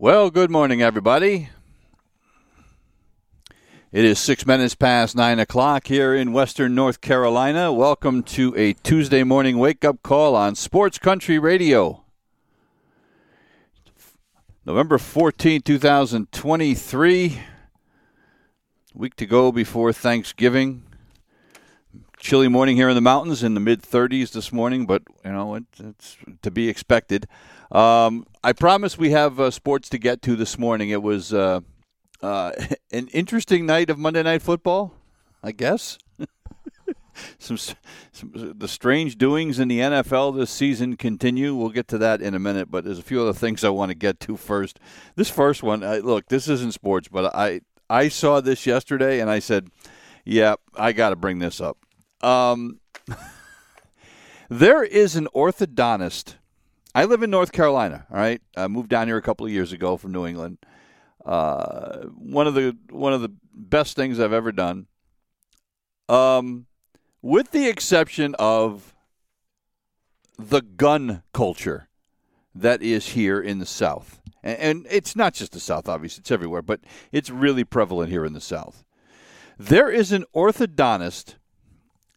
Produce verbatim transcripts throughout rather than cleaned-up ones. Well, good morning, everybody. It is six minutes past nine o'clock here in Western North Carolina. Welcome to a Tuesday morning wake-up call on Sports Country Radio. November fourteenth, twenty twenty-three. Week to go before Thanksgiving. Chilly morning here in the mountains, in the mid-thirties this morning, but, you know, it, it's to be expected. Um, I promise we have uh, sports to get to this morning. It was uh, uh, an interesting night of Monday Night Football, I guess. some, some the strange doings in the N F L this season continue. We'll get to that in a minute, but there's a few other things I want to get to first. This first one, I, look, this isn't sports, but I I saw this yesterday and I said, yeah, I got to bring this up. Um, there is an orthodontist. I live in North Carolina, all right? I moved down here a couple of years ago from New England. Uh, one of the one of the best things I've ever done, um, with the exception of the gun culture that is here in the South. And, and it's not just the South, obviously. It's everywhere, but it's really prevalent here in the South. There is an orthodontist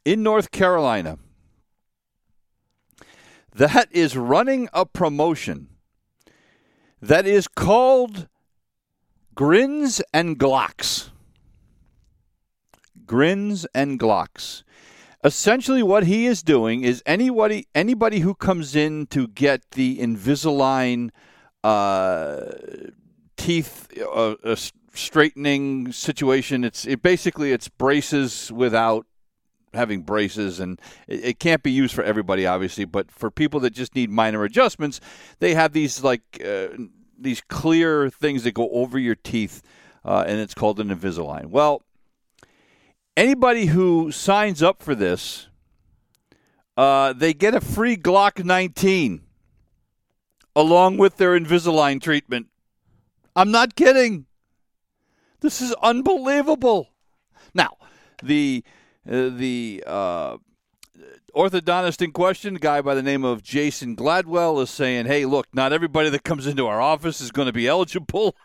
in North Carolina that is running a promotion that is called Grins and Glocks. Grins and Glocks. Essentially what he is doing is anybody anybody who comes in to get the Invisalign uh, teeth uh, uh, straightening situation, it's it basically it's braces without having braces, and it can't be used for everybody, obviously, but for people that just need minor adjustments, they have these like uh, these clear things that go over your teeth, uh, and it's called an Invisalign. Well, anybody who signs up for this, uh, they get a free Glock nineteen along with their Invisalign treatment. I'm not kidding. This is unbelievable. Now, the Uh, the uh, orthodontist in question, a guy by the name of Jason Gladwell, is saying, hey, look, not everybody that comes into our office is going to be eligible.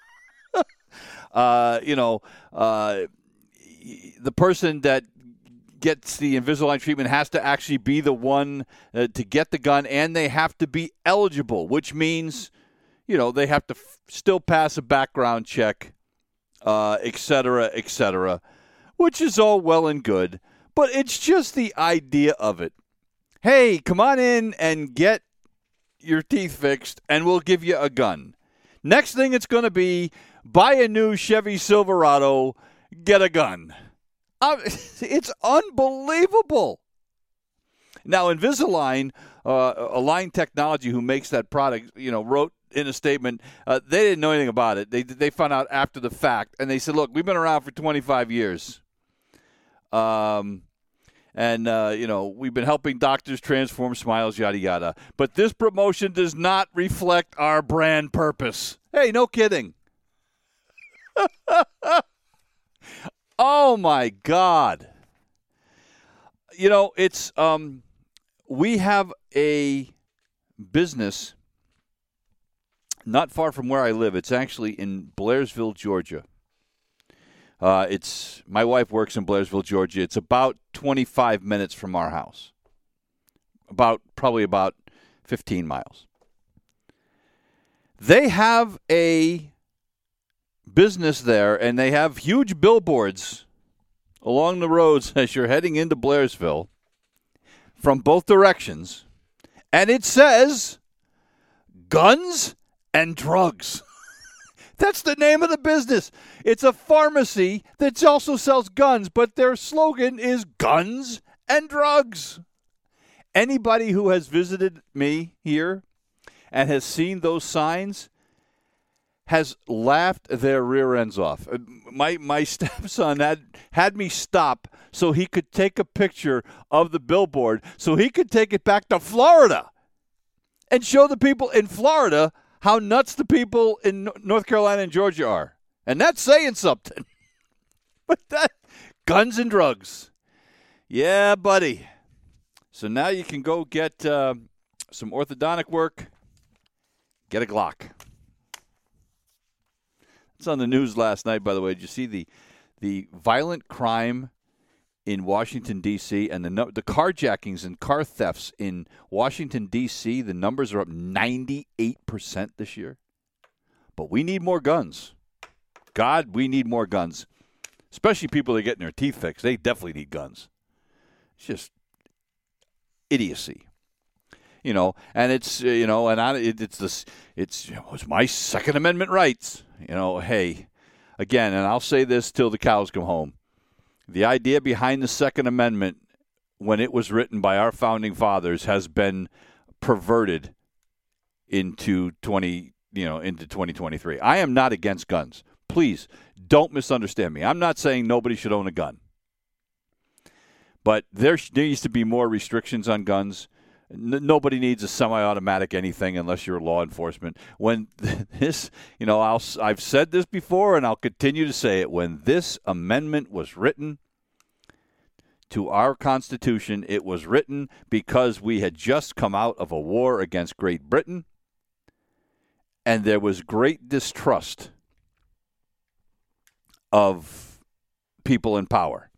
uh, you know, uh, the person that gets the Invisalign treatment has to actually be the one uh, to get the gun, and they have to be eligible, which means, you know, they have to f- still pass a background check, uh, et cetera, et cetera. Which is all well and good, but it's just the idea of it. Hey, come on in and get your teeth fixed, and we'll give you a gun. Next thing it's going to be, buy a new Chevy Silverado, get a gun. I'm, it's unbelievable. Now, Invisalign, uh, Align Technology, who makes that product, you know, wrote in a statement, uh, they didn't know anything about it. They they found out after the fact, and they said, look, we've been around for twenty-five years. Um, and, uh, you know, we've been helping doctors transform smiles, yada, yada. But this promotion does not reflect our brand purpose. Hey, no kidding. Oh, my God. You know, it's um, we have a business not far from where I live. It's actually in Blairsville, Georgia. Uh, it's my wife works in Blairsville, Georgia. It's about twenty-five minutes from our house, about probably about fifteen miles. They have a business there, and they have huge billboards along the roads as you're heading into Blairsville from both directions, and it says, guns and drugs. That's the name of the business. It's a pharmacy that also sells guns, but their slogan is guns and drugs. Anybody who has visited me here and has seen those signs has laughed their rear ends off. My my stepson had, had me stop so he could take a picture of the billboard so he could take it back to Florida and show the people in Florida how nuts the people in North Carolina and Georgia are. And that's saying something. But that, guns and drugs. Yeah, buddy. So now you can go get uh, some orthodontic work, get a Glock. It's on the news last night, by the way. Did you see the the violent crime in Washington, D C, and the the carjackings and car thefts in Washington, D C? The numbers are up ninety-eight percent this year. But we need more guns. God, we need more guns. Especially people that are getting their teeth fixed. They definitely need guns. It's just idiocy. You know, and it's, you know, and I, it, it's this, it's, you know, it's my Second Amendment rights. You know, hey, again, and I'll say this till the cows come home. The idea behind the Second Amendment when it was written by our founding fathers has been perverted into twenty, you know, into twenty twenty-three. I am not against guns. Please don't misunderstand me. I'm not saying nobody should own a gun. But there, there used to be more restrictions on guns. Nobody needs a semi-automatic anything unless you're law enforcement. When this, you know, I'll, I've said this before and I'll continue to say it. When this amendment was written to our Constitution, it was written because we had just come out of a war against Great Britain and there was great distrust of people in power.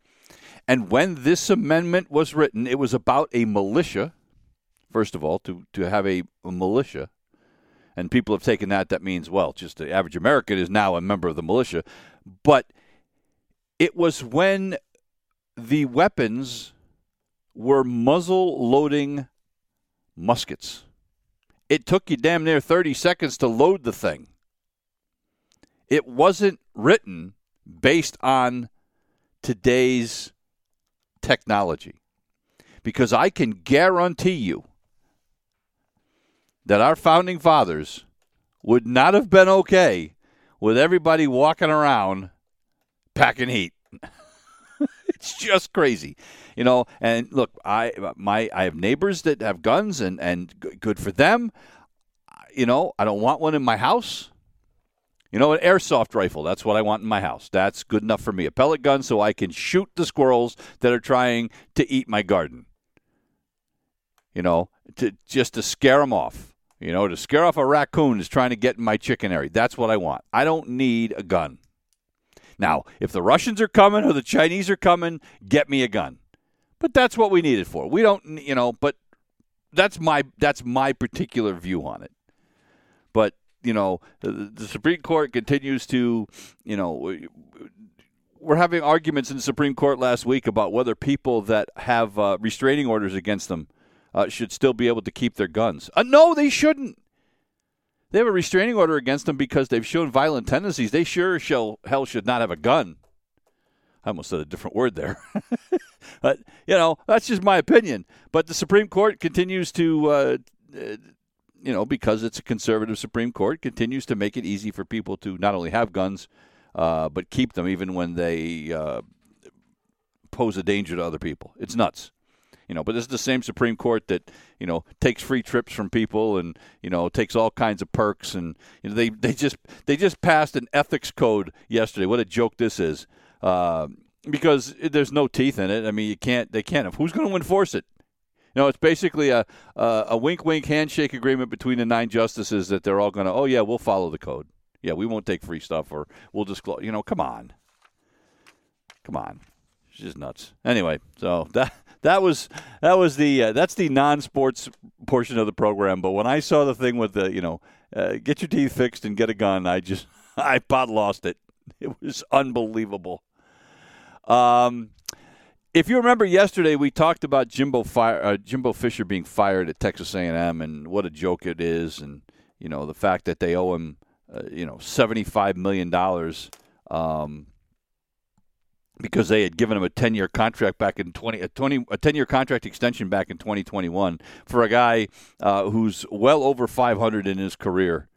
And when this amendment was written, it was about a militia. First of all, to, to have a, a militia, and people have taken that, that means, well, just the average American is now a member of the militia. But it was when the weapons were muzzle-loading muskets. It took you damn near thirty seconds to load the thing. It wasn't written based on today's technology. Because I can guarantee you that our founding fathers would not have been okay with everybody walking around packing heat. It's just crazy, you know. And look, I my I have neighbors that have guns, and and good for them. You know, I don't want one in my house. You know, an airsoft rifle, that's what I want in my house. That's good enough for me. A pellet gun so I can shoot the squirrels that are trying to eat my garden. You know, to just to scare them off. You know, to scare off a raccoon that's trying to get in my chicken area. That's what I want. I don't need a gun. Now, if the Russians are coming or the Chinese are coming, get me a gun. But that's what we need it for. We don't, you know, but that's my that's my particular view on it. But you know, the Supreme Court continues to, you know, we're having arguments in the Supreme Court last week about whether people that have uh, restraining orders against them uh, should still be able to keep their guns. Uh, no, they shouldn't. They have a restraining order against them because they've shown violent tendencies. They sure shall, hell should not have a gun. I almost said a different word there. But, you know, that's just my opinion. But the Supreme Court continues to uh, uh, you know, because it's a conservative Supreme Court, continues to make it easy for people to not only have guns, uh, but keep them even when they uh, pose a danger to other people. It's nuts. You know, but this is the same Supreme Court that, you know, takes free trips from people and, you know, takes all kinds of perks. And you know, they, they just they just passed an ethics code yesterday. What a joke this is. Uh, because there's no teeth in it. I mean, you can't they can't. Who's going to enforce it? You know, it's basically a, a a wink, wink, handshake agreement between the nine justices that they're all going to, oh, yeah, we'll follow the code. Yeah, we won't take free stuff or we'll just, close. You know, come on. Come on. It's just nuts. Anyway, so that that was that was the uh, that's the non-sports portion of the program. But when I saw the thing with the, you know, uh, get your teeth fixed and get a gun, I just, I about lost it. It was unbelievable. Um. If you remember yesterday, we talked about Jimbo fire, uh, Jimbo Fisher being fired at Texas A and M and what a joke it is, and you know the fact that they owe him uh, you know, seventy-five million dollars um, because they had given him a ten-year contract back in twenty, a twenty, a ten-year contract extension back in twenty twenty-one for a guy uh, who's well over five hundred in his career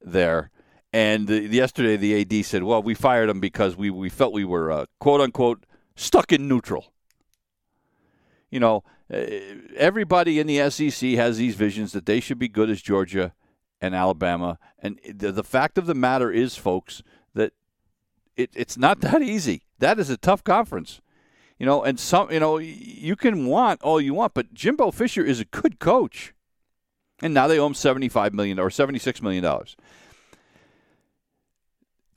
there. And the, yesterday the A D said, well, we fired him because we, we felt we were, uh, quote, unquote, stuck in neutral. You know, everybody in the S E C has these visions that they should be good as Georgia and Alabama. And the, the fact of the matter is, folks, that it, it's not that easy. That is a tough conference. You know, and some, you know, you can want all you want, but Jimbo Fisher is a good coach. And now they owe him seventy-five million dollars or seventy-six million dollars.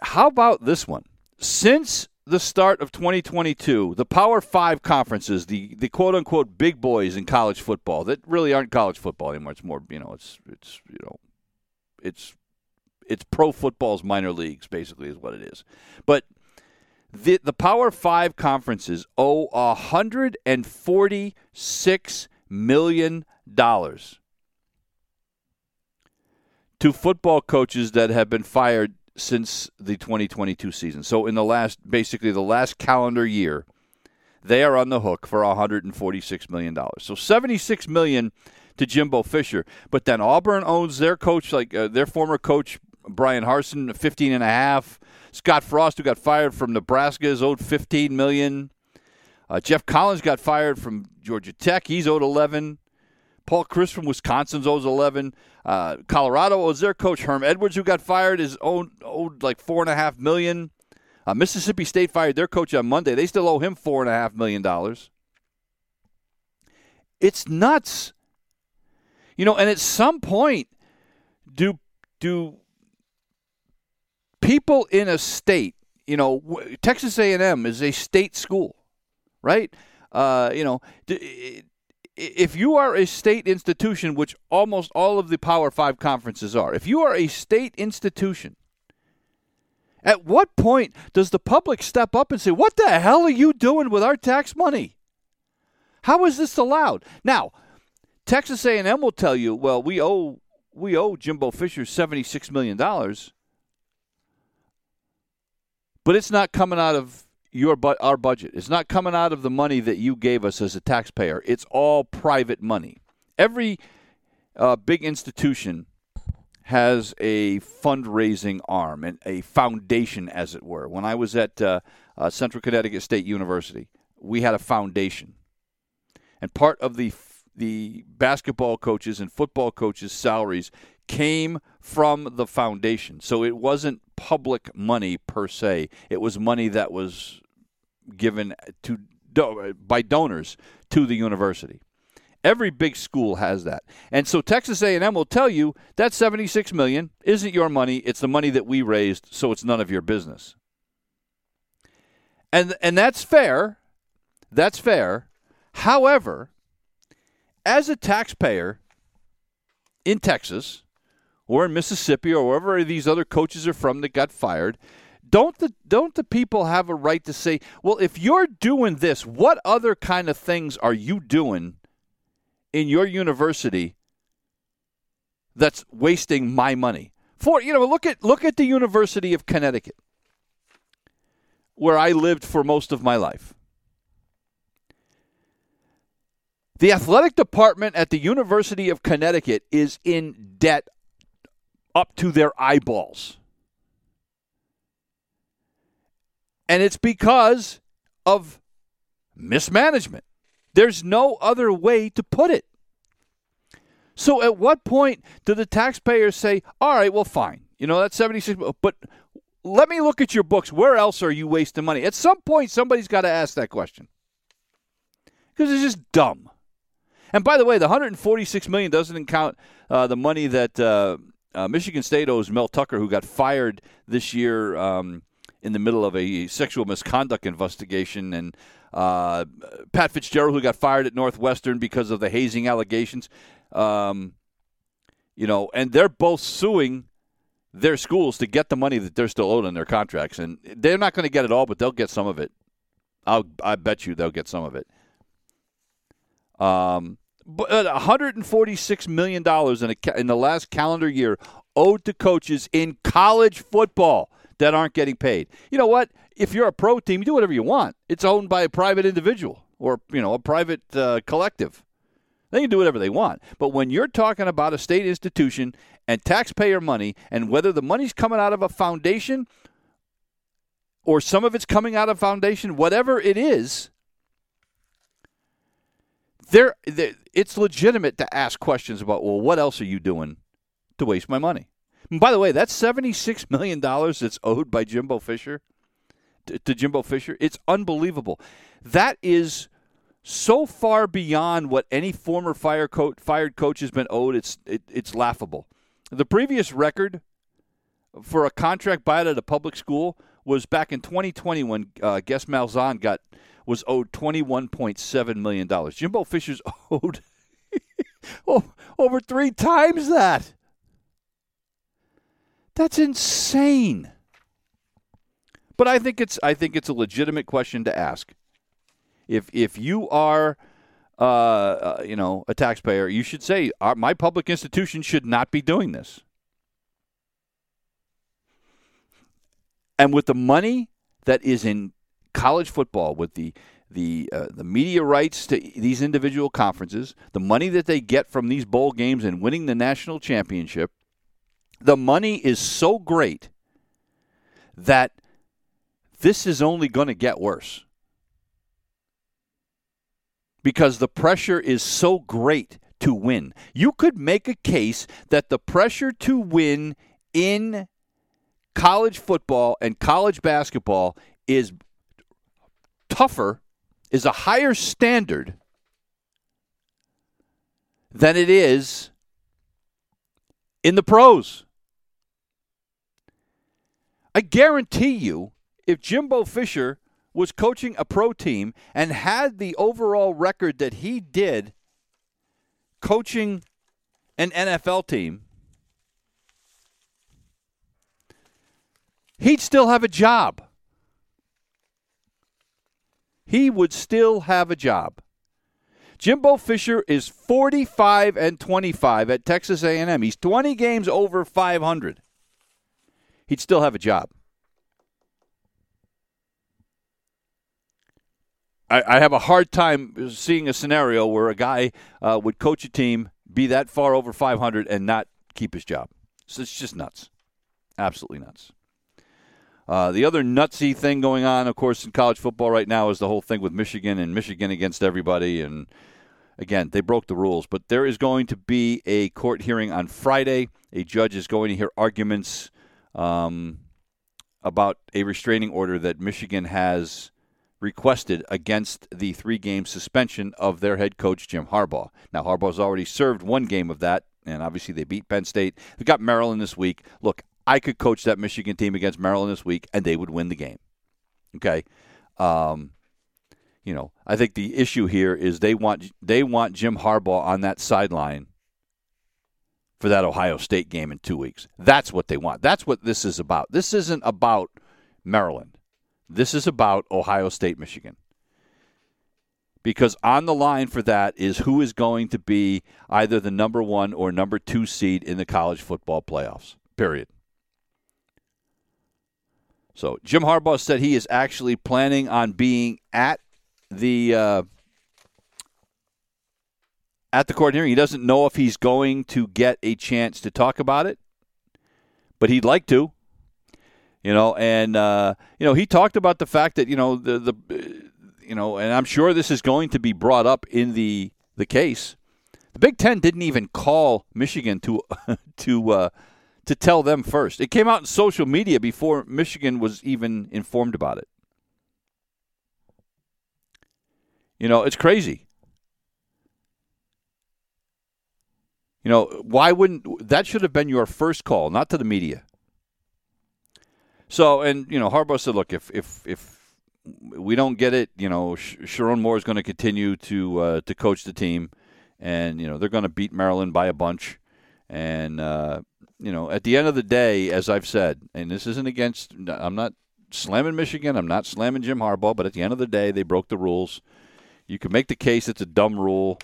How about this one? Since the start of twenty twenty-two, the Power Five conferences, the, the quote unquote big boys in college football that really aren't college football anymore. It's more, you know, it's it's you know, it's it's pro football's minor leagues basically is what it is. But the the Power Five conferences owe one hundred forty-six million dollars to football coaches that have been fired since the twenty twenty-two season. So in the last, basically the last calendar year, they are on the hook for one hundred forty-six million dollars. So seventy-six million dollars to Jimbo Fisher. But then Auburn owns their coach, like uh, their former coach, Brian Harsin, fifteen and a half. Scott Frost, who got fired from Nebraska, is owed fifteen million dollars. Uh, Jeff Collins got fired from Georgia Tech. He's owed eleven million dollars. Paul Chris from Wisconsin's owes eleven. Uh, Colorado owes their coach Herm Edwards, who got fired, is owed, owed like four and a half million. Uh, Mississippi State fired their coach on Monday. They still owe him four and a half million dollars. It's nuts, you know. And at some point, do do people in a state, you know, Texas A and M is a state school, right? Uh, you know. Do, it, If you are a state institution, which almost all of the Power Five conferences are, if you are a state institution, at what point does the public step up and say, what the hell are you doing with our tax money? How is this allowed? Now, Texas A and M will tell you, well, we owe we owe Jimbo Fisher seventy-six million dollars, but it's not coming out of Your but our budget. It's not coming out of the money that you gave us as a taxpayer. It's all private money. Every uh, big institution has a fundraising arm and a foundation, as it were. When I was at uh, uh, Central Connecticut State University, we had a foundation, and part of the f- the basketball coaches and football coaches' salaries came from the foundation. So it wasn't public money per se. It was money that was given to by donors to the university. Every big school has that. And so Texas A and M will tell you that seventy-six million dollars isn't your money, it's the money that we raised, so it's none of your business. And and that's fair. That's fair. However, as a taxpayer in Texas or in Mississippi or wherever these other coaches are from that got fired, don't the don't the people have a right to say, well, if you're doing this, what other kind of things are you doing in your university that's wasting my money? For you know, look at look at the University of Connecticut, where I lived for most of my life. The athletic department at the University of Connecticut is in debt up to their eyeballs. And it's because of mismanagement. There's no other way to put it. So at what point do the taxpayers say, all right, well, fine. You know, that's seventy-six, but let me look at your books. Where else are you wasting money? At some point, somebody's got to ask that question because it's just dumb. And by the way, the one hundred forty-six million dollars doesn't count uh, the money that uh, uh, Michigan State owes Mel Tucker, who got fired this year um, in the middle of a sexual misconduct investigation, and uh, Pat Fitzgerald, who got fired at Northwestern because of the hazing allegations. Um, you know, and they're both suing their schools to get the money that they're still owed on their contracts. And they're not going to get it all, but they'll get some of it. I'll, I bet you they'll get some of it. Um, But one hundred forty-six million dollars in a, in the last calendar year owed to coaches in college football that aren't getting paid. You know what? If you're a pro team, you do whatever you want. It's owned by a private individual or, you know, a private uh, collective. They can do whatever they want. But when you're talking about a state institution and taxpayer money and whether the money's coming out of a foundation or some of it's coming out of foundation, whatever it is, there it's legitimate to ask questions about, well, what else are you doing to waste my money? And by the way, that's seventy-six million dollars that's owed by Jimbo Fisher to, to Jimbo Fisher. It's unbelievable. That is so far beyond what any former fire co- fired coach has been owed. It's it, it's laughable. The previous record for a contract buyout at a public school was back in twenty twenty when uh, Guess Malzahn got was owed twenty-one point seven million dollars. Jimbo Fisher's owed over three times that. That's insane. But I think it's I think it's a legitimate question to ask. If if you are, uh, uh, you know, a taxpayer, you should say, our, my public institution should not be doing this. And with the money that is in college football, with the the uh, the media rights to these individual conferences, the money that they get from these bowl games and winning the national championship, the money is so great that this is only going to get worse because the pressure is so great to win. You could make a case that the pressure to win in college football and college basketball is tougher, is a higher standard than it is in the pros. I guarantee you, if Jimbo Fisher was coaching a pro team and had the overall record that he did coaching an N F L team, he'd still have a job. He would still have a job. Jimbo Fisher is forty-five and twenty-five at Texas A and M. He's twenty games over five hundred. He'd still have a job. I, I have a hard time seeing a scenario where a guy uh, would coach a team, be that far over five hundred, and not keep his job. So it's just nuts. Absolutely nuts. Uh, the other nutsy thing going on, of course, in college football right now is the whole thing with Michigan and Michigan against everybody. And, again, they broke the rules. But there is going to be a court hearing on Friday. A judge is going to hear arguments um, about a restraining order that Michigan has requested against the three-game suspension of their head coach, Jim Harbaugh. Now, Harbaugh's already served one game of that, and obviously they beat Penn State. They got Maryland this week. Look, I could coach that Michigan team against Maryland this week, and they would win the game. Okay, um, you know, I think the issue here is they want they want Jim Harbaugh on that sideline for that Ohio State game in two weeks. That's what they want. That's what this is about. This isn't about Maryland. This is about Ohio State, Michigan, because on the line for that is who is going to be either the number one or number two seed in the college football playoffs. Period. So Jim Harbaugh said he is actually planning on being at the uh, at the court hearing. He doesn't know if he's going to get a chance to talk about it, but he'd like to. You know, and uh, you know, he talked about the fact that you know the the you know, and I'm sure this is going to be brought up in the the case. The Big Ten didn't even call Michigan to to. Uh, to tell them first. It came out in social media before Michigan was even informed about it. You know, it's crazy. You know, why wouldn't, that should have been your first call, not to the media. So, and, you know, Harbaugh said, look, if if, if we don't get it, you know, Sh- Sharon Moore is going to continue to uh, to coach the team, and, you know, they're going to beat Maryland by a bunch, and, uh, you know, at the end of the day, as I've said, and this isn't against, I'm not slamming Michigan, I'm not slamming Jim Harbaugh, but at the end of the day, they broke the rules. You can make the case it's a dumb rule,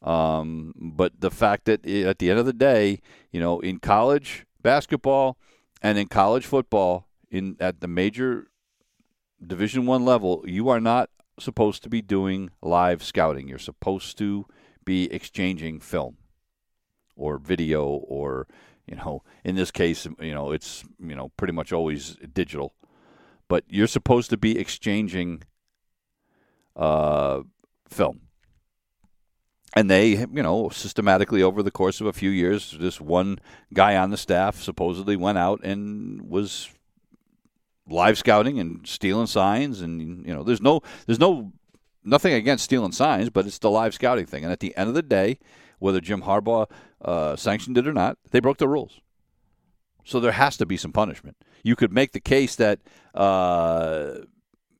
um, but the fact that it, at the end of the day, you know, in college, basketball and in college football, in at the major Division I level, you are not supposed to be doing live scouting. You're supposed to be exchanging film or video, or, you know, in this case, you know, it's, you know, pretty much always digital. But you're supposed to be exchanging uh, film. And they, you know, systematically over the course of a few years, this one guy on the staff supposedly went out and was live scouting and stealing signs. And, you know, there's no, there's no, nothing against stealing signs, but it's the live scouting thing. And at the end of the day, whether Jim Harbaugh uh, sanctioned it or not, they broke the rules. So there has to be some punishment. You could make the case that uh,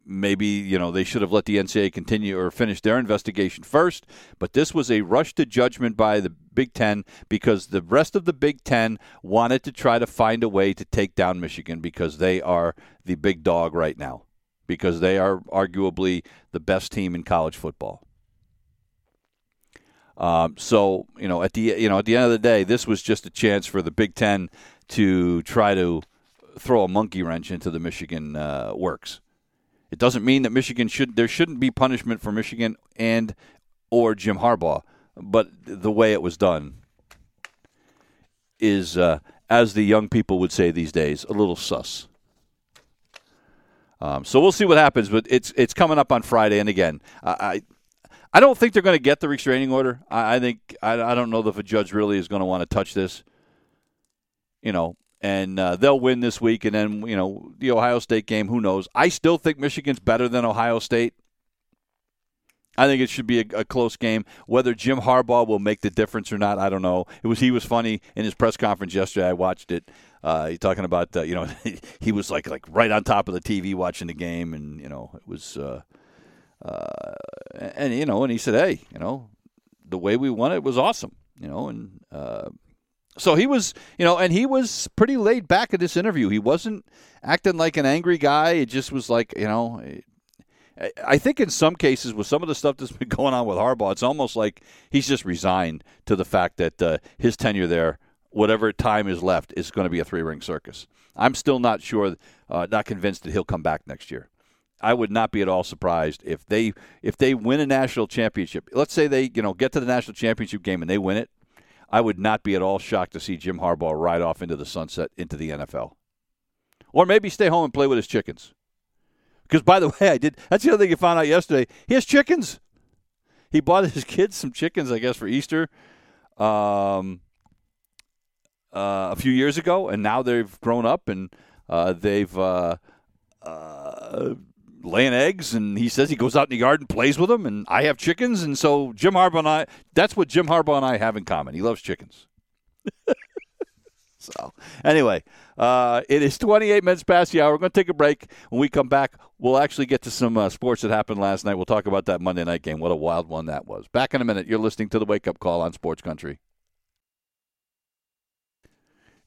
maybe, you know, they should have let the N C double A continue or finish their investigation first, but this was a rush to judgment by the Big Ten because the rest of the Big Ten wanted to try to find a way to take down Michigan because they are the big dog right now, because they are arguably the best team in college football. Um, so, you know, at the you know at the end of the day, this was just a chance for the Big Ten to try to throw a monkey wrench into the Michigan uh, works. It doesn't mean that Michigan should there shouldn't be punishment for Michigan and or Jim Harbaugh, but the way it was done is, uh, as the young people would say these days, a little sus. Um, so we'll see what happens, but it's it's coming up on Friday, and again, I. I I don't think they're going to get the restraining order. I, I think I, I don't know if a judge really is going to want to touch this, you know. And uh, they'll win this week, and then, you know, the Ohio State game. Who knows? I still think Michigan's better than Ohio State. I think it should be a, a close game. Whether Jim Harbaugh will make the difference or not, I don't know. It was he was funny in his press conference yesterday. I watched it. Uh, he's talking about uh, you know he was like like right on top of the T V watching the game, and you know it was. Uh, Uh, and, you know, and he said, hey, you know, the way we won it was awesome, you know. And uh, so he was, you know, and he was pretty laid back in this interview. He wasn't acting like an angry guy. It just was like, you know, I, I think in some cases with some of the stuff that's been going on with Harbaugh, it's almost like he's just resigned to the fact that uh, his tenure there, whatever time is left, is going to be a three-ring circus. I'm still not sure, uh, not convinced that he'll come back next year. I would not be at all surprised if they if they win a national championship. Let's say they, you know, get to the national championship game and they win it. I would not be at all shocked to see Jim Harbaugh ride off into the sunset, into the N F L. Or maybe stay home and play with his chickens. Because, by the way, I did. That's the other thing you found out yesterday. He has chickens. He bought his kids some chickens, I guess, for Easter um, uh, a few years ago. And now they've grown up and uh, they've uh, – uh, laying eggs, and he says he goes out in the yard and plays with them, and I have chickens, and so Jim Harbaugh and I, that's what Jim Harbaugh and I have in common. He loves chickens. So, anyway, uh, it is twenty-eight minutes past the hour. We're going to take a break. When we come back, we'll actually get to some uh, sports that happened last night. We'll talk about that Monday night game. What a wild one that was. Back in a minute. You're listening to The Wake Up Call on Sports Country.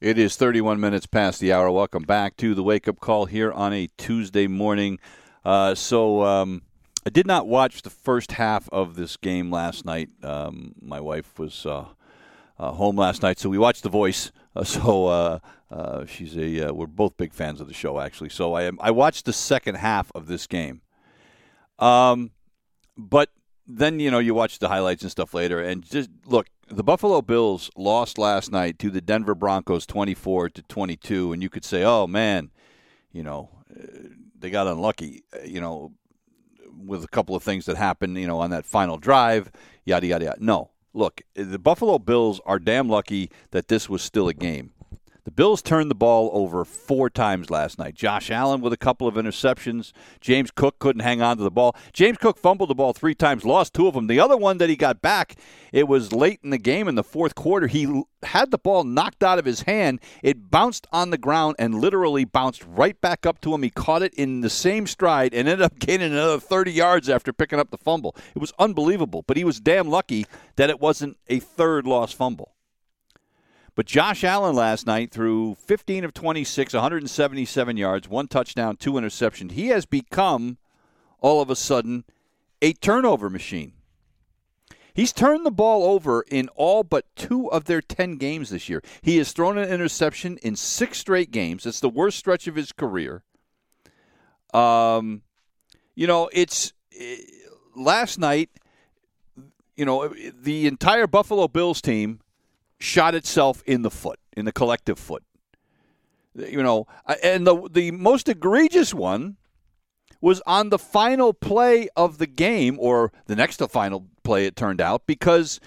It is thirty-one minutes past the hour. Welcome back to The Wake Up Call here on a Tuesday morning. Uh, so um, I did not watch the first half of this game last night. Um, my wife was uh, uh, home last night, so we watched The Voice. Uh, so uh, uh, she's a uh, we're both big fans of the show, actually. So I I watched the second half of this game. Um, but then you know you watch the highlights and stuff later, and just look, the Buffalo Bills lost last night to the Denver Broncos, twenty-four to twenty-two, and you could say, oh man, you know. Uh, They got unlucky, you know, with a couple of things that happened, you know, on that final drive, yada, yada, yada. No, look, the Buffalo Bills are damn lucky that this was still a game. The Bills turned the ball over four times last night. Josh Allen with a couple of interceptions. James Cook couldn't hang on to the ball. James Cook fumbled the ball three times, lost two of them. The other one that he got back, it was late in the game in the fourth quarter. He had the ball knocked out of his hand. It bounced on the ground and literally bounced right back up to him. He caught it in the same stride and ended up gaining another thirty yards after picking up the fumble. It was unbelievable, but he was damn lucky that it wasn't a third lost fumble. But Josh Allen last night threw fifteen of twenty-six, one hundred seventy-seven yards, one touchdown, two interceptions. He has become, all of a sudden, a turnover machine. He's turned the ball over in all but two of their ten games this year. He has thrown an interception in six straight games. It's the worst stretch of his career. Um, you know, it's it, last night, you know, the entire Buffalo Bills team shot itself in the foot, in the collective foot. You know, and the the most egregious one was on the final play of the game, or the next to final play, it turned out, because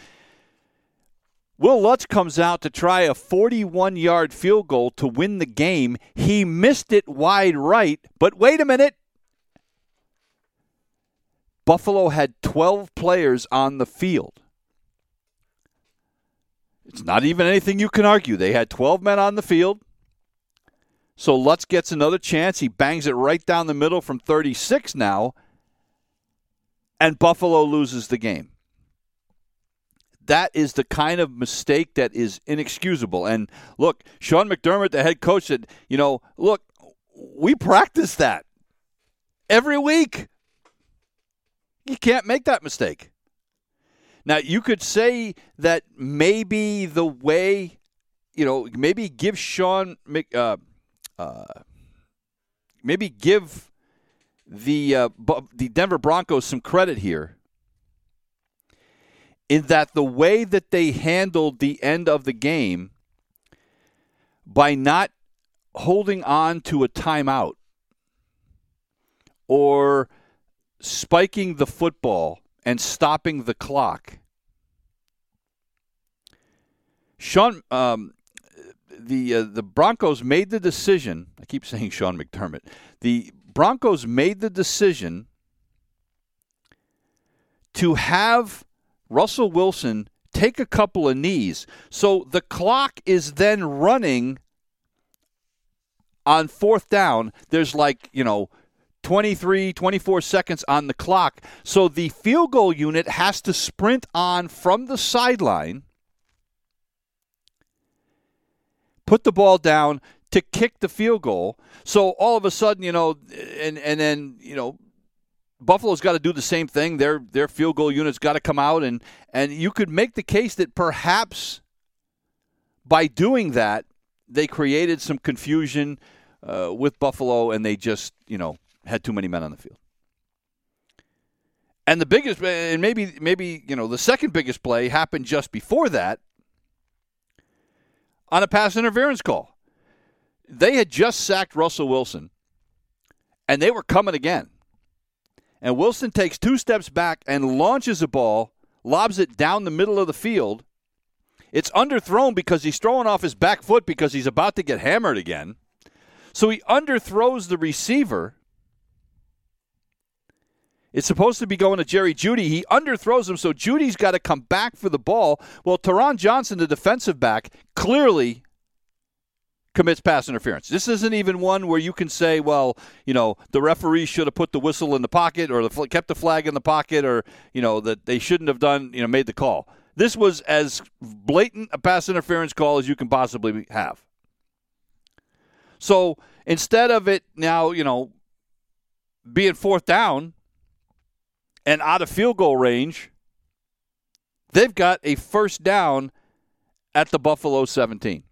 Will Lutz comes out to try a forty-one-yard field goal to win the game. He missed it wide right, but wait a minute. Buffalo had twelve players on the field. It's not even anything you can argue. They had twelve men on the field. So Lutz gets another chance. He bangs it right down the middle from thirty-six now, and Buffalo loses the game. That is the kind of mistake that is inexcusable. And, look, Sean McDermott, the head coach, said, you know, look, we practice that every week. You can't make that mistake. Now, you could say that maybe the way, you know, maybe give Sean Mc, uh, Uh, maybe give the uh, B- the Denver Broncos some credit here in that the way that they handled the end of the game by not holding on to a timeout or spiking the football and stopping the clock. Sean... Um, The uh, the Broncos made the decision. I keep saying Sean McDermott. The Broncos made the decision to have Russell Wilson take a couple of knees. So the clock is then running on fourth down. There's like, you know, twenty-three, twenty-four seconds on the clock. So the field goal unit has to sprint on from the sideline, put the ball down to kick the field goal. So all of a sudden, you know, and and then, you know, Buffalo's got to do the same thing. Their their field goal unit's got to come out, and and you could make the case that perhaps by doing that, they created some confusion uh, with Buffalo, and they just, you know, had too many men on the field. And the biggest, and maybe maybe, you know, the second biggest play happened just before that, on a pass interference call. They had just sacked Russell Wilson, and they were coming again. And Wilson takes two steps back and launches a ball, lobs it down the middle of the field. It's underthrown because he's throwing off his back foot because he's about to get hammered again. So he underthrows the receiver. It's supposed to be going to Jerry Jeudy. He underthrows him, so Judy's got to come back for the ball. Well, Taron Johnson, the defensive back, clearly commits pass interference. This isn't even one where you can say, well, you know, the referee should have put the whistle in the pocket or the, kept the flag in the pocket, or, you know, that they shouldn't have done, you know, made the call. This was as blatant a pass interference call as you can possibly have. So instead of it now, you know, being fourth down and out of field goal range, they've got a first down at the Buffalo seventeen.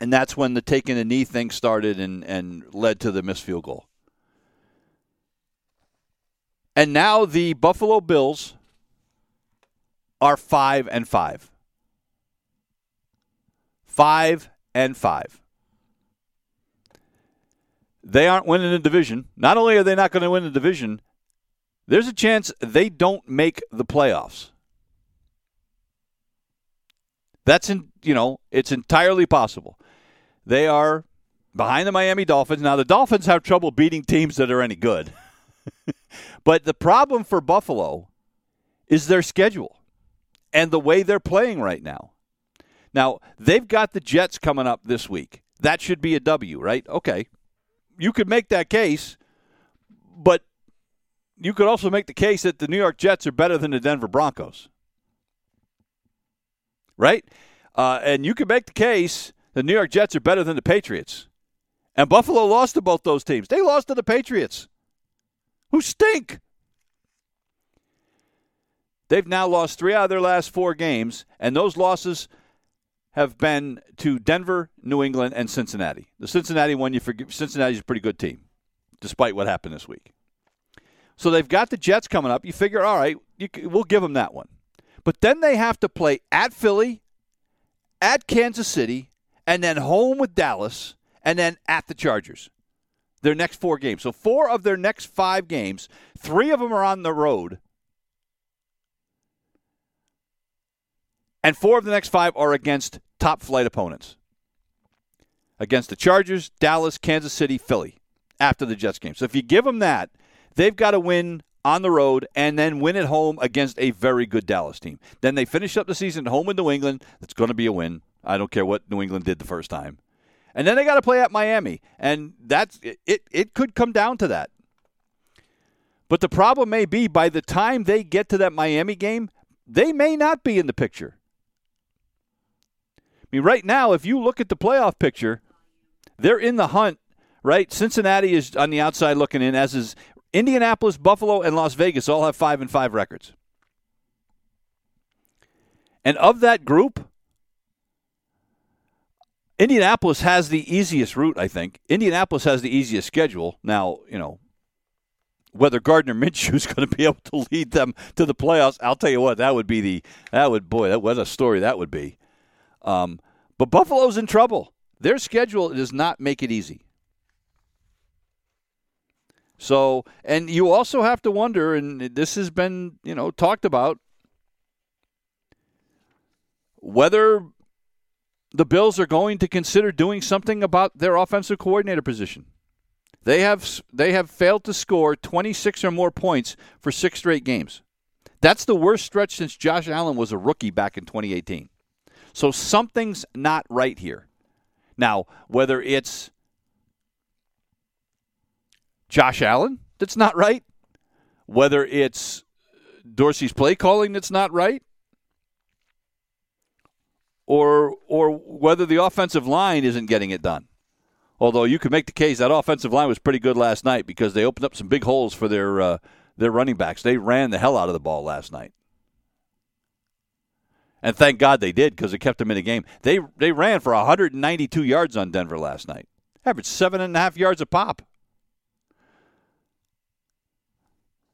And that's when the taking a knee thing started and, and led to the missed field goal. And now the Buffalo Bills are five and five. Five and five. They aren't winning the division. Not only are they not going to win the division, there's a chance they don't make the playoffs. That's, in, you know, it's entirely possible. They are behind the Miami Dolphins. Now, the Dolphins have trouble beating teams that are any good. But the problem for Buffalo is their schedule and the way they're playing right now. Now, they've got the Jets coming up this week. That should be a W, right? Okay. You could make that case, but you could also make the case that the New York Jets are better than the Denver Broncos, right? Uh, and you could make the case the New York Jets are better than the Patriots. And Buffalo lost to both those teams. They lost to the Patriots, who stink. They've now lost three out of their last four games, and those losses have been to Denver, New England, and Cincinnati. The Cincinnati one, you forgive, Cincinnati's a pretty good team, despite what happened this week. So they've got the Jets coming up. You figure, all right, you, we'll give them that one. But then they have to play at Philly, at Kansas City, and then home with Dallas, and then at the Chargers. Their next four games. So four of their next five games, three of them are on the road. And four of the next five are against top-flight opponents. Against the Chargers, Dallas, Kansas City, Philly, after the Jets game. So if you give them that, they've got to win on the road and then win at home against a very good Dallas team. Then they finish up the season at home in New England. That's going to be a win. I don't care what New England did the first time. And then they got to play at Miami. And that's it. It could come down to that. But the problem may be by the time they get to that Miami game, they may not be in the picture. I mean, right now, if you look at the playoff picture, they're in the hunt, right? Cincinnati is on the outside looking in, as is Indianapolis, Buffalo, and Las Vegas all have five and five records. And of that group, Indianapolis has the easiest route, I think. Indianapolis has the easiest schedule. Now, you know, whether Gardner Minshew is going to be able to lead them to the playoffs, I'll tell you what, that would be the, that would, boy, that, what a story that would be. Um, but Buffalo's in trouble. Their schedule does not make it easy. So, and you also have to wonder, and this has been, you know, talked about, whether the Bills are going to consider doing something about their offensive coordinator position. They have they have failed to score twenty-six or more points for six straight games. That's the worst stretch since Josh Allen was a rookie back in twenty eighteen. So something's not right here. Now, whether it's Josh Allen that's not right, whether it's Dorsey's play calling that's not right, or or whether the offensive line isn't getting it done. Although you could make the case that offensive line was pretty good last night because they opened up some big holes for their uh, their running backs. They ran the hell out of the ball last night. And thank God they did, because it kept them in the game. They they ran for one hundred ninety-two yards on Denver last night. Averaged seven and a half yards a pop.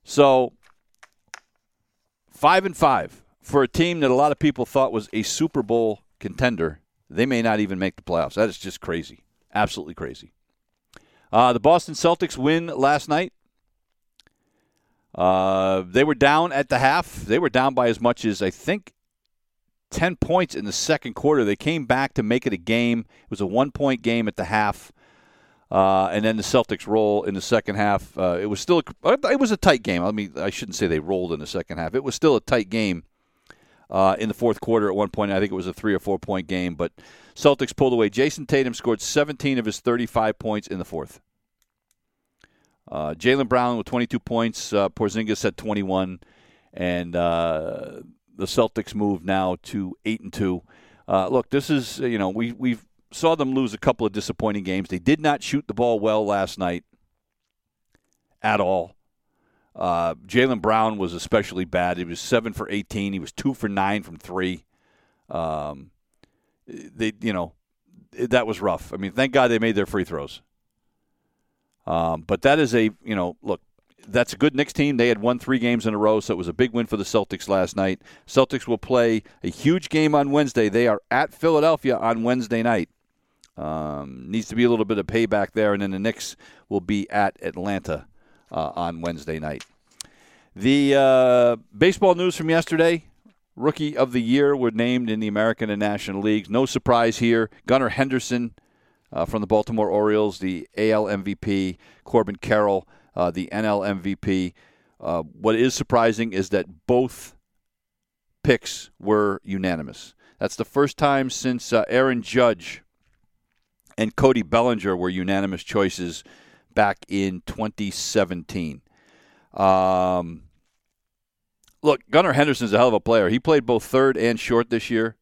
So, five and five for a team that a lot of people thought was a Super Bowl contender. They may not even make the playoffs. That is just crazy. Absolutely crazy. Uh, the Boston Celtics win last night. Uh, they were down at the half. They were down by as much as, I think, ten points in the second quarter. They came back to make it a game. It was a one-point game at the half. Uh, and then the Celtics roll in the second half. Uh, it was still a, it was a tight game. I mean, I shouldn't say they rolled in the second half. It was still a tight game uh, in the fourth quarter at one point. I think it was a three- or four-point game. But Celtics pulled away. Jason Tatum scored seventeen of his thirty-five points in the fourth. Uh, Jaylen Brown with twenty-two points. Uh, Porzingis had twenty-one. And uh, the Celtics move now to eight and two. Uh, look, this is, you know, we, we've saw them lose a couple of disappointing games. They did not shoot the ball well last night at all. Uh, Jaylen Brown was especially bad. He was seven for eighteen. He was two for nine from three. Um, they, you know, that was rough. I mean, thank God they made their free throws. Um, but that is a, you know, look, that's a good Knicks team. They had won three games in a row, so it was a big win for the Celtics last night. Celtics will play a huge game on Wednesday. They are at Philadelphia on Wednesday night. Um, needs to be a little bit of payback there, and then the Knicks will be at Atlanta uh, on Wednesday night. The uh, baseball news from yesterday, Rookie of the Year were named in the American and National Leagues. No surprise here. Gunnar Henderson uh, from the Baltimore Orioles, the A L M V P. Corbin Carroll, uh, the N L M V P. Uh, what is surprising is that both picks were unanimous. That's the first time since uh, Aaron Judge and Cody Bellinger were unanimous choices back in twenty seventeen. Um, look, Gunnar Henderson's a hell of a player. He played both third and short this year.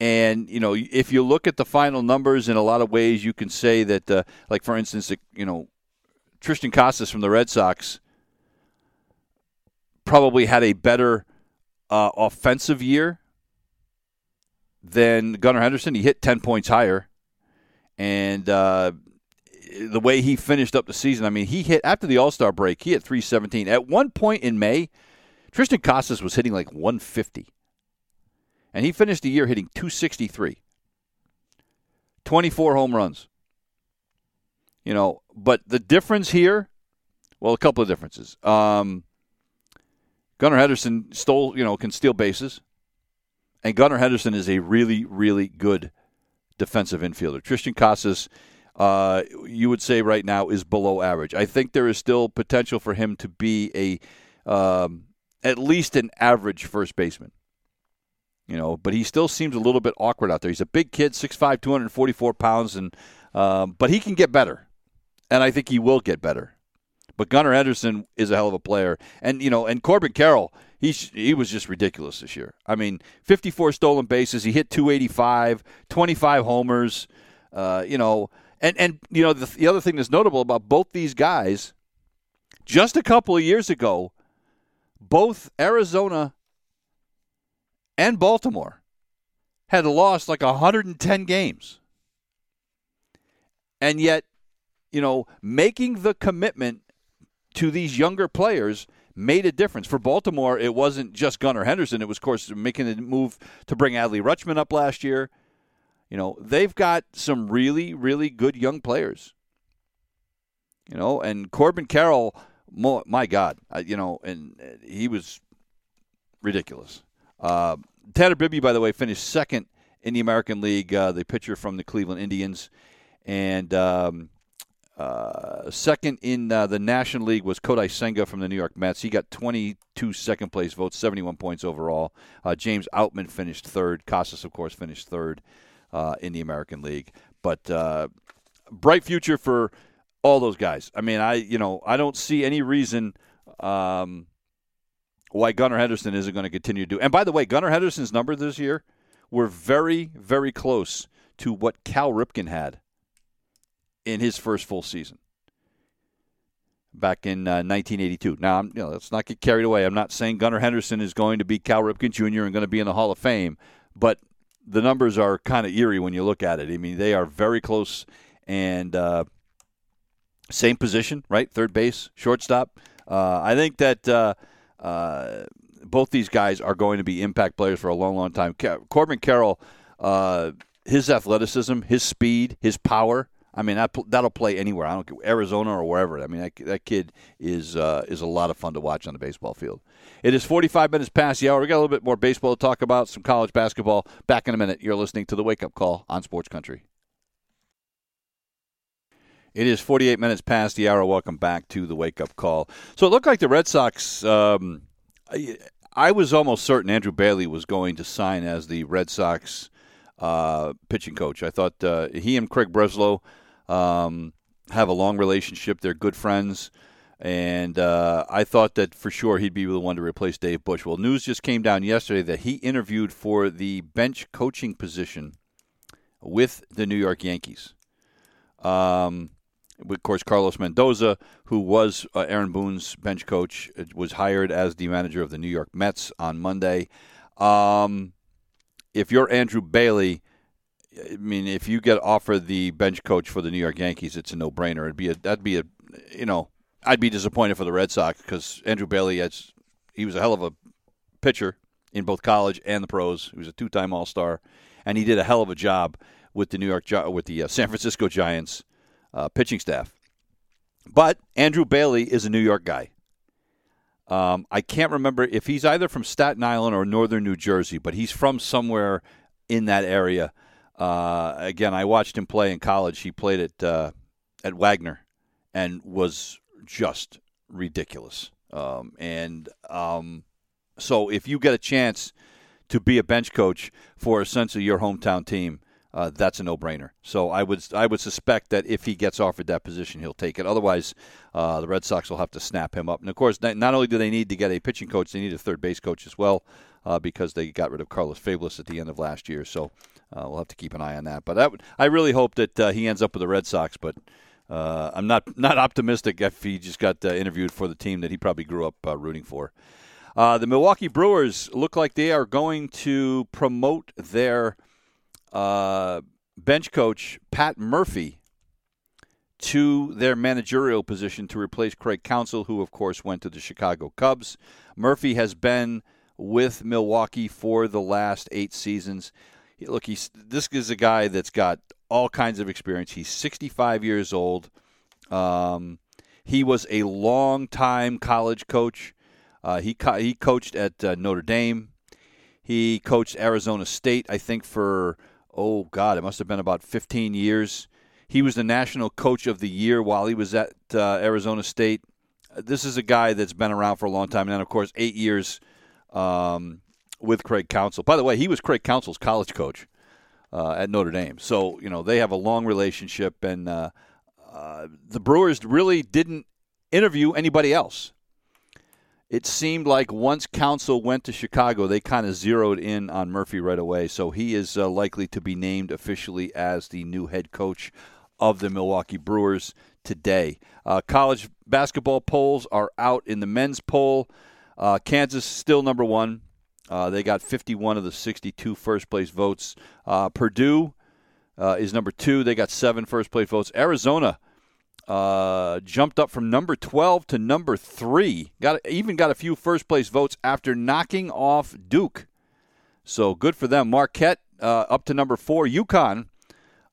And, you know, if you look at the final numbers in a lot of ways, you can say that, uh, like, for instance, you know, Tristan Casas from the Red Sox probably had a better uh, offensive year than Gunnar Henderson. He hit ten points higher. And uh, the way he finished up the season, I mean, he hit, after the All-Star break, he hit three seventeen. At one point in May, Tristan Casas was hitting like one fifty. And he finished the year hitting two sixty-three. twenty-four home runs. You know, but the difference here, well, a couple of differences. Um, Gunnar Henderson stole, you know, can steal bases. And Gunnar Henderson is a really, really good defensive infielder. Tristan Casas, uh, you would say right now, is below average. I think there is still potential for him to be a um, at least an average first baseman. You know, but he still seems a little bit awkward out there. He's a big kid, six five, two forty-four pounds, and um, but he can get better. And I think he will get better. But Gunnar Henderson is a hell of a player. And, you know, and Corbin Carroll, he he was just ridiculous this year. I mean, fifty-four stolen bases. He hit two eighty-five, twenty-five homers, uh, you know. And, and you know, the, the other thing that's notable about both these guys, just a couple of years ago, both Arizona and Baltimore had lost like one hundred ten games. And yet, you know, making the commitment to these younger players made a difference. For Baltimore, it wasn't just Gunnar Henderson. It was, of course, making the move to bring Adley Rutschman up last year. You know, they've got some really, really good young players. You know, and Corbin Carroll, my God, you know, and he was ridiculous. Uh, Tanner Bibby, by the way, finished second in the American League, uh, the pitcher from the Cleveland Indians. And um, uh, second in uh, the National League was Kodai Senga from the New York Mets. He got twenty-two second-place votes, seventy-one points overall. Uh, James Outman finished third. Casas, of course, finished third uh, in the American League. But uh, bright future for all those guys. I mean, I you know, I don't see any reason um, – why Gunnar Henderson isn't going to continue to do. And by the way, Gunnar Henderson's numbers this year were very, very close to what Cal Ripken had in his first full season back in uh, nineteen eighty-two. Now, I'm, you know, let's not get carried away. I'm not saying Gunnar Henderson is going to be Cal Ripken Junior and going to be in the Hall of Fame, but the numbers are kind of eerie when you look at it. I mean, they are very close and uh, same position, right? Third base, shortstop. Uh, I think that... Uh, Uh, both these guys are going to be impact players for a long, long time. Car- Corbin Carroll, uh, his athleticism, his speed, his power, I mean, that, that'll play anywhere. I don't care, Arizona or wherever. I mean, that, that kid is uh, is a lot of fun to watch on the baseball field. It is forty-five minutes past the hour. We got a little bit more baseball to talk about, some college basketball. Back in a minute. You're listening to The Wake Up Call on Sports Country. It is forty-eight minutes past the hour. Welcome back to The Wake Up Call. So it looked like the Red Sox, um, I, I was almost certain Andrew Bailey was going to sign as the Red Sox uh, pitching coach. I thought uh, he and Craig Breslow um, have a long relationship. They're good friends. And uh, I thought that for sure he'd be the one to replace Dave Busch. Well, news just came down yesterday that he interviewed for the bench coaching position with the New York Yankees. Um. Of course, Carlos Mendoza, who was uh, Aaron Boone's bench coach, was hired as the manager of the New York Mets on Monday. Um, if you're Andrew Bailey, I mean, if you get offered the bench coach for the New York Yankees, it's a no-brainer. It'd be a, that'd be a, you know, I'd be disappointed for the Red Sox because Andrew Bailey, has, he was a hell of a pitcher in both college and the pros. He was a two-time All-Star, and he did a hell of a job with the New York with the uh, San Francisco Giants. Uh, pitching staff. But Andrew Bailey is a New York guy. Um, I can't remember if he's either from Staten Island or northern New Jersey, but he's from somewhere in that area. Uh, again, I watched him play in college. He played at uh, at Wagner and was just ridiculous. Um, and um, so if you get a chance to be a bench coach for essentially your hometown team, Uh, that's a no-brainer. So I would I would suspect that if he gets offered that position, he'll take it. Otherwise, uh, the Red Sox will have to snap him up. And, of course, not, not only do they need to get a pitching coach, they need a third base coach as well uh, because they got rid of Carlos Fables at the end of last year. So uh, we'll have to keep an eye on that. But that would, I really hope that uh, he ends up with the Red Sox. But uh, I'm not, not optimistic if he just got uh, interviewed for the team that he probably grew up uh, rooting for. Uh, the Milwaukee Brewers look like they are going to promote their uh, bench coach, Pat Murphy, to their managerial position to replace Craig Counsell, who, of course, went to the Chicago Cubs. Murphy has been with Milwaukee for the last eight seasons. Look, he's, this is a guy that's got all kinds of experience. He's sixty-five years old. Um, he was a long-time college coach. Uh, he co- he coached at uh, Notre Dame. He coached Arizona State, I think, for, oh, God, it must have been about fifteen years. He was the National Coach of the Year while he was at uh, Arizona State. This is a guy that's been around for a long time. And then, of course, eight years um, with Craig Counsell. By the way, he was Craig Counsell's college coach uh, at Notre Dame. So, you know, they have a long relationship. And uh, uh, the Brewers really didn't interview anybody else. It seemed like once Counsell went to Chicago, they kind of zeroed in on Murphy right away. So he is uh, likely to be named officially as the new head coach of the Milwaukee Brewers today. Uh, college basketball polls are out in the men's poll. Uh, Kansas still number one. Uh, they got fifty-one of the sixty-two first-place votes. Uh, Purdue uh, is number two. They got seven first-place votes. Arizona Uh, jumped up from number twelve to number three. Got even got a few first-place votes after knocking off Duke. So good for them. Marquette uh, up to number four. UConn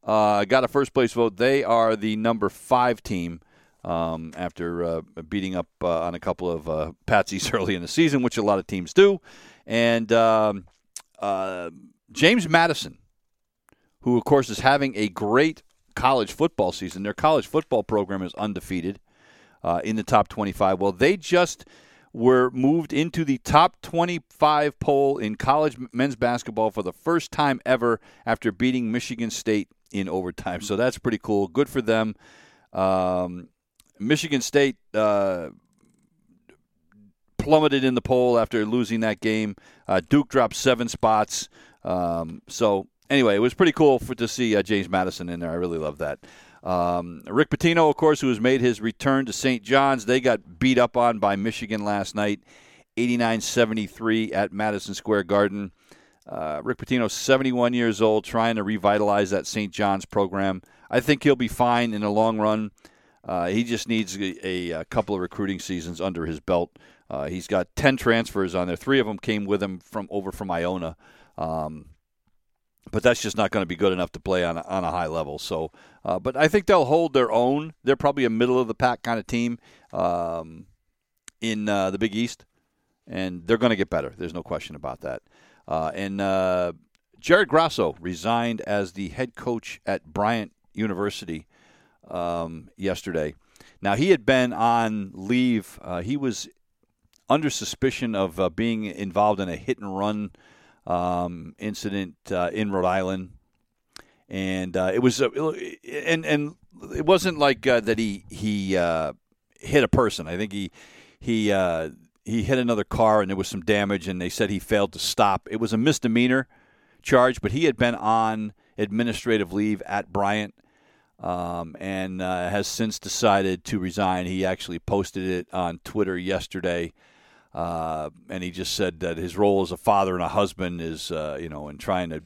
uh, got a first-place vote. They are the number five team um, after uh, beating up uh, on a couple of uh, patsies early in the season, which a lot of teams do. And um, uh, James Madison, who, of course, is having a great college football season. Their college football program is undefeated uh, in the top twenty-five. Well, they just were moved into the top twenty-five poll in college men's basketball for the first time ever after beating Michigan State in overtime. So that's pretty cool. Good for them. Um, Michigan State uh, plummeted in the poll after losing that game. Uh, Duke dropped seven spots. Um, so Anyway, it was pretty cool for, to see uh, James Madison in there. I really love that. Um, Rick Pitino, of course, who has made his return to Saint John's. They got beat up on by Michigan last night, eighty-nine seventy-three at Madison Square Garden. Uh, Rick Pitino, seventy-one years old, trying to revitalize that Saint John's program. I think he'll be fine in the long run. Uh, he just needs a, a couple of recruiting seasons under his belt. Uh, he's got ten transfers on there. Three of them came with him from over from Iona. Um But that's just not going to be good enough to play on a, on a high level. So, uh, but I think they'll hold their own. They're probably a middle-of-the-pack kind of team um, in uh, the Big East, and they're going to get better. There's no question about that. Uh, and uh, Jared Grasso resigned as the head coach at Bryant University um, yesterday. Now, he had been on leave. Uh, he was under suspicion of uh, being involved in a hit-and-run Um, incident uh, in Rhode Island, and uh, it was uh, and and it wasn't like uh, that he he uh, hit a person. I think he he uh, he hit another car, and there was some damage. And they said he failed to stop. It was a misdemeanor charge, but he had been on administrative leave at Bryant, um, and uh, has since decided to resign. He actually posted it on Twitter yesterday. Uh, and he just said that his role as a father and a husband is, uh, you know, and trying to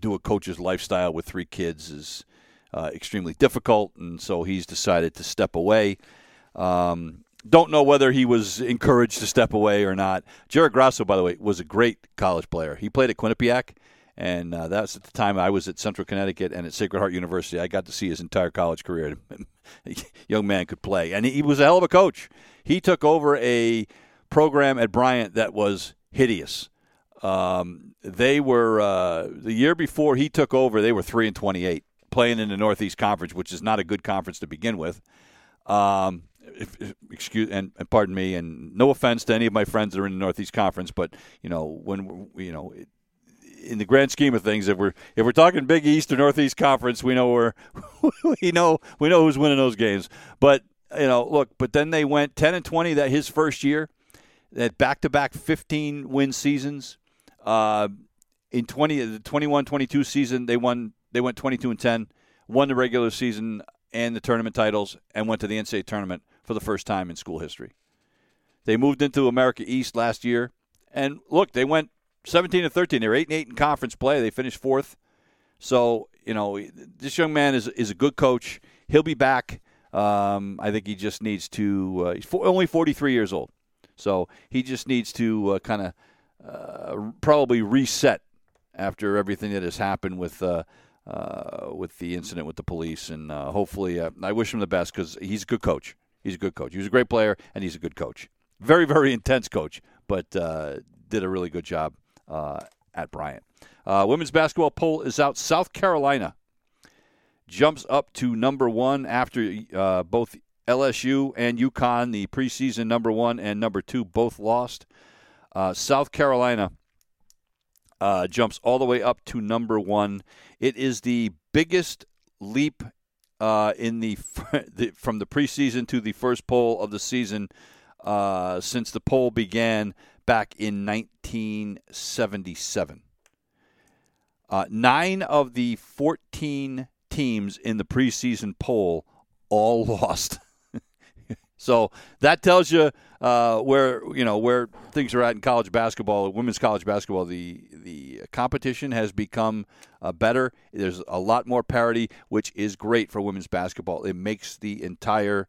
do a coach's lifestyle with three kids is uh, extremely difficult. And so he's decided to step away. Um, don't know whether he was encouraged to step away or not. Jared Grasso, by the way, was a great college player. He played at Quinnipiac, and uh, that's at the time I was at Central Connecticut and at Sacred Heart University. I got to see his entire college career. Young man could play. And he was a hell of a coach. He took over a program at Bryant that was hideous. Um, they were uh, the year before he took over. They were three and twenty-eight, playing in the Northeast Conference, which is not a good conference to begin with. Um, if, if, excuse and, and pardon me, and no offense to any of my friends that are in the Northeast Conference, but you know when you know it, in the grand scheme of things, if we're if we're talking Big East or Northeast Conference, we know we're we know we know who's winning those games. But you know, look, but then they went ten and twenty that his first year. That back-to-back fifteen-win seasons. Uh, in twenty the twenty-one twenty-two season, they won. They went twenty-two and ten, won the regular season and the tournament titles, and went to the N C double A tournament for the first time in school history. They moved into America East last year. And, look, they went seventeen and thirteen. They were eight and eight in conference play. They finished fourth. So, you know, this young man is is a good coach. He'll be back. Um, I think he just needs to uh, – he's only forty-three years old. So he just needs to uh, kind of uh, probably reset after everything that has happened with uh, uh, with the incident with the police. And uh, hopefully uh, – I wish him the best because he's a good coach. He's a good coach. He was a great player, and he's a good coach. Very, very intense coach, but uh, did a really good job uh, at Bryant. Uh, women's basketball poll is out. South Carolina jumps up to number one after uh, both L S U and UConn, the preseason number one and number two, both lost. Uh, South Carolina uh, jumps all the way up to number one. It is the biggest leap uh, in the, the from the preseason to the first poll of the season uh, since the poll began back in nineteen seventy-seven. Uh, nine of the fourteen teams in the preseason poll all lost. So that tells you uh, where you know where things are at in college basketball, women's college basketball. The the competition has become uh, better. There's a lot more parity, which is great for women's basketball. It makes the entire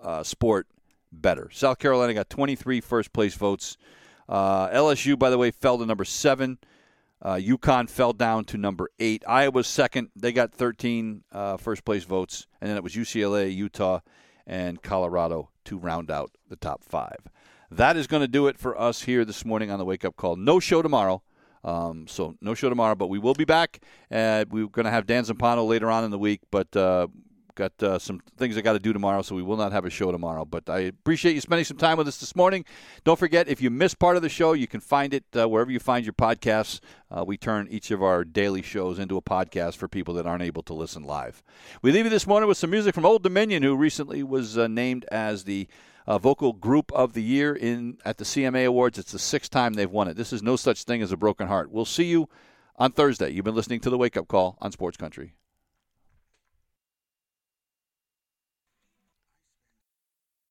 uh, sport better. South Carolina got twenty-three first-place votes. Uh, L S U, by the way, fell to number seven. Uh, UConn fell down to number eight. Iowa's second. They got thirteen uh, first-place votes. And then it was U C L A, Utah, and Colorado to round out the top five. That is going to do it for us here this morning on the Wake Up Call. No show tomorrow. Um, so no show tomorrow, but we will be back. Uh, we're going to have Dan Zampano later on in the week, but uh, got uh, some things I got to do tomorrow, so we will not have a show tomorrow. But I appreciate you spending some time with us this morning. Don't forget, if you missed part of the show, you can find it uh, wherever you find your podcasts. Uh, we turn each of our daily shows into a podcast for people that aren't able to listen live. We leave you this morning with some music from Old Dominion, who recently was uh, named as the uh, vocal group of the year in at the C M A Awards. It's the sixth time they've won it. This is No Such Thing as a Broken Heart. We'll see you on Thursday. You've been listening to The Wake Up Call on Sports Country.